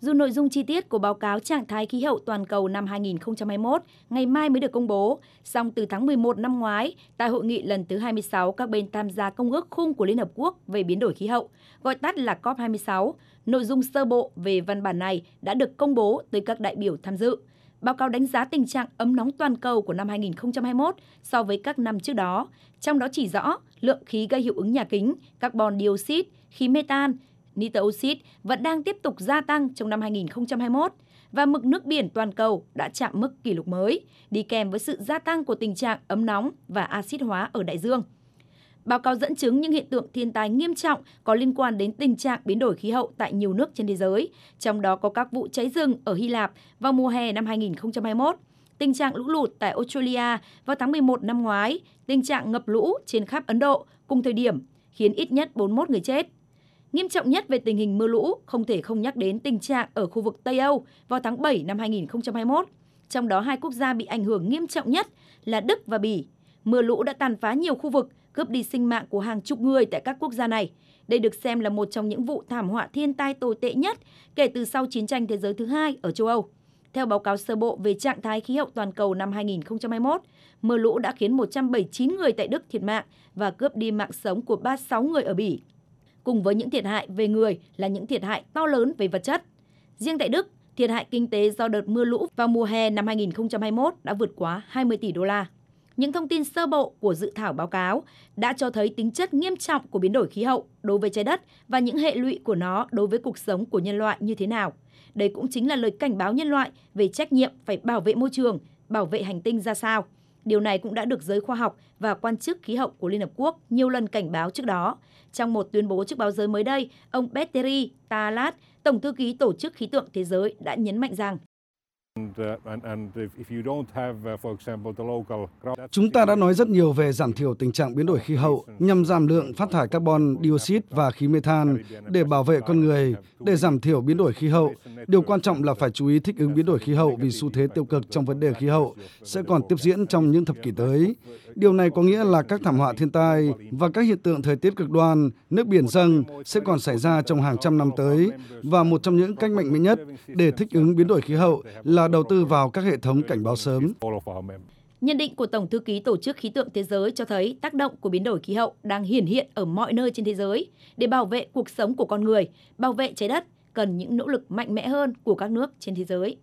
Dù nội dung chi tiết của báo cáo trạng thái khí hậu toàn cầu năm 2021 ngày mai mới được công bố, song từ tháng 11 năm ngoái, tại hội nghị lần thứ 26 các bên tham gia Công ước Khung của Liên Hợp Quốc về biến đổi khí hậu, gọi tắt là COP26, nội dung sơ bộ về văn bản này đã được công bố tới các đại biểu tham dự. Báo cáo đánh giá tình trạng ấm nóng toàn cầu của năm 2021 so với các năm trước đó, trong đó chỉ rõ lượng khí gây hiệu ứng nhà kính, carbon dioxide, khí methane, nitơ oxit vẫn đang tiếp tục gia tăng trong năm 2021 và mực nước biển toàn cầu đã chạm mức kỷ lục mới, đi kèm với sự gia tăng của tình trạng ấm nóng và axit hóa ở đại dương. Báo cáo dẫn chứng những hiện tượng thiên tai nghiêm trọng có liên quan đến tình trạng biến đổi khí hậu tại nhiều nước trên thế giới, trong đó có các vụ cháy rừng ở Hy Lạp vào mùa hè năm 2021, tình trạng lũ lụt tại Australia vào tháng 11 năm ngoái, tình trạng ngập lũ trên khắp Ấn Độ cùng thời điểm, khiến ít nhất 41 người chết. Nghiêm trọng nhất về tình hình mưa lũ, không thể không nhắc đến tình trạng ở khu vực Tây Âu vào tháng 7 năm 2021, trong đó hai quốc gia bị ảnh hưởng nghiêm trọng nhất là Đức và Bỉ. Mưa lũ đã tàn phá nhiều khu vực, cướp đi sinh mạng của hàng chục người tại các quốc gia này. Đây được xem là một trong những vụ thảm họa thiên tai tồi tệ nhất kể từ sau Chiến tranh Thế giới thứ hai ở châu Âu. Theo báo cáo sơ bộ về trạng thái khí hậu toàn cầu năm 2021, mưa lũ đã khiến 179 người tại Đức thiệt mạng và cướp đi mạng sống của 36 người ở Bỉ. Cùng với những thiệt hại về người là những thiệt hại to lớn về vật chất. Riêng tại Đức, thiệt hại kinh tế do đợt mưa lũ vào mùa hè năm 2021 đã vượt quá 20 tỷ đô la. Những thông tin sơ bộ của dự thảo báo cáo đã cho thấy tính chất nghiêm trọng của biến đổi khí hậu đối với trái đất và những hệ lụy của nó đối với cuộc sống của nhân loại như thế nào. Đây cũng chính là lời cảnh báo nhân loại về trách nhiệm phải bảo vệ môi trường, bảo vệ hành tinh ra sao. Điều này cũng đã được giới khoa học và quan chức khí hậu của Liên Hợp Quốc nhiều lần cảnh báo trước đó. Trong một tuyên bố trước báo giới mới đây, ông Petteri Taalas, Tổng thư ký Tổ chức Khí tượng Thế giới đã nhấn mạnh rằng chúng ta đã nói rất nhiều về giảm thiểu tình trạng biến đổi khí hậu nhằm giảm lượng phát thải carbon dioxide và khí methane để bảo vệ con người, để giảm thiểu biến đổi khí hậu. Điều quan trọng là phải chú ý thích ứng biến đổi khí hậu vì xu thế tiêu cực trong vấn đề khí hậu sẽ còn tiếp diễn trong những thập kỷ tới. Điều này có nghĩa là các thảm họa thiên tai và các hiện tượng thời tiết cực đoan, nước biển dâng sẽ còn xảy ra trong hàng trăm năm tới, và một trong những cách mạnh mẽ nhất để thích ứng biến đổi khí hậu là đầu tư vào các hệ thống cảnh báo sớm. Nhận định của Tổng thư ký Tổ chức Khí tượng Thế giới cho thấy tác động của biến đổi khí hậu đang hiển hiện ở mọi nơi trên thế giới. Để bảo vệ cuộc sống của con người, bảo vệ trái đất cần những nỗ lực mạnh mẽ hơn của các nước trên thế giới.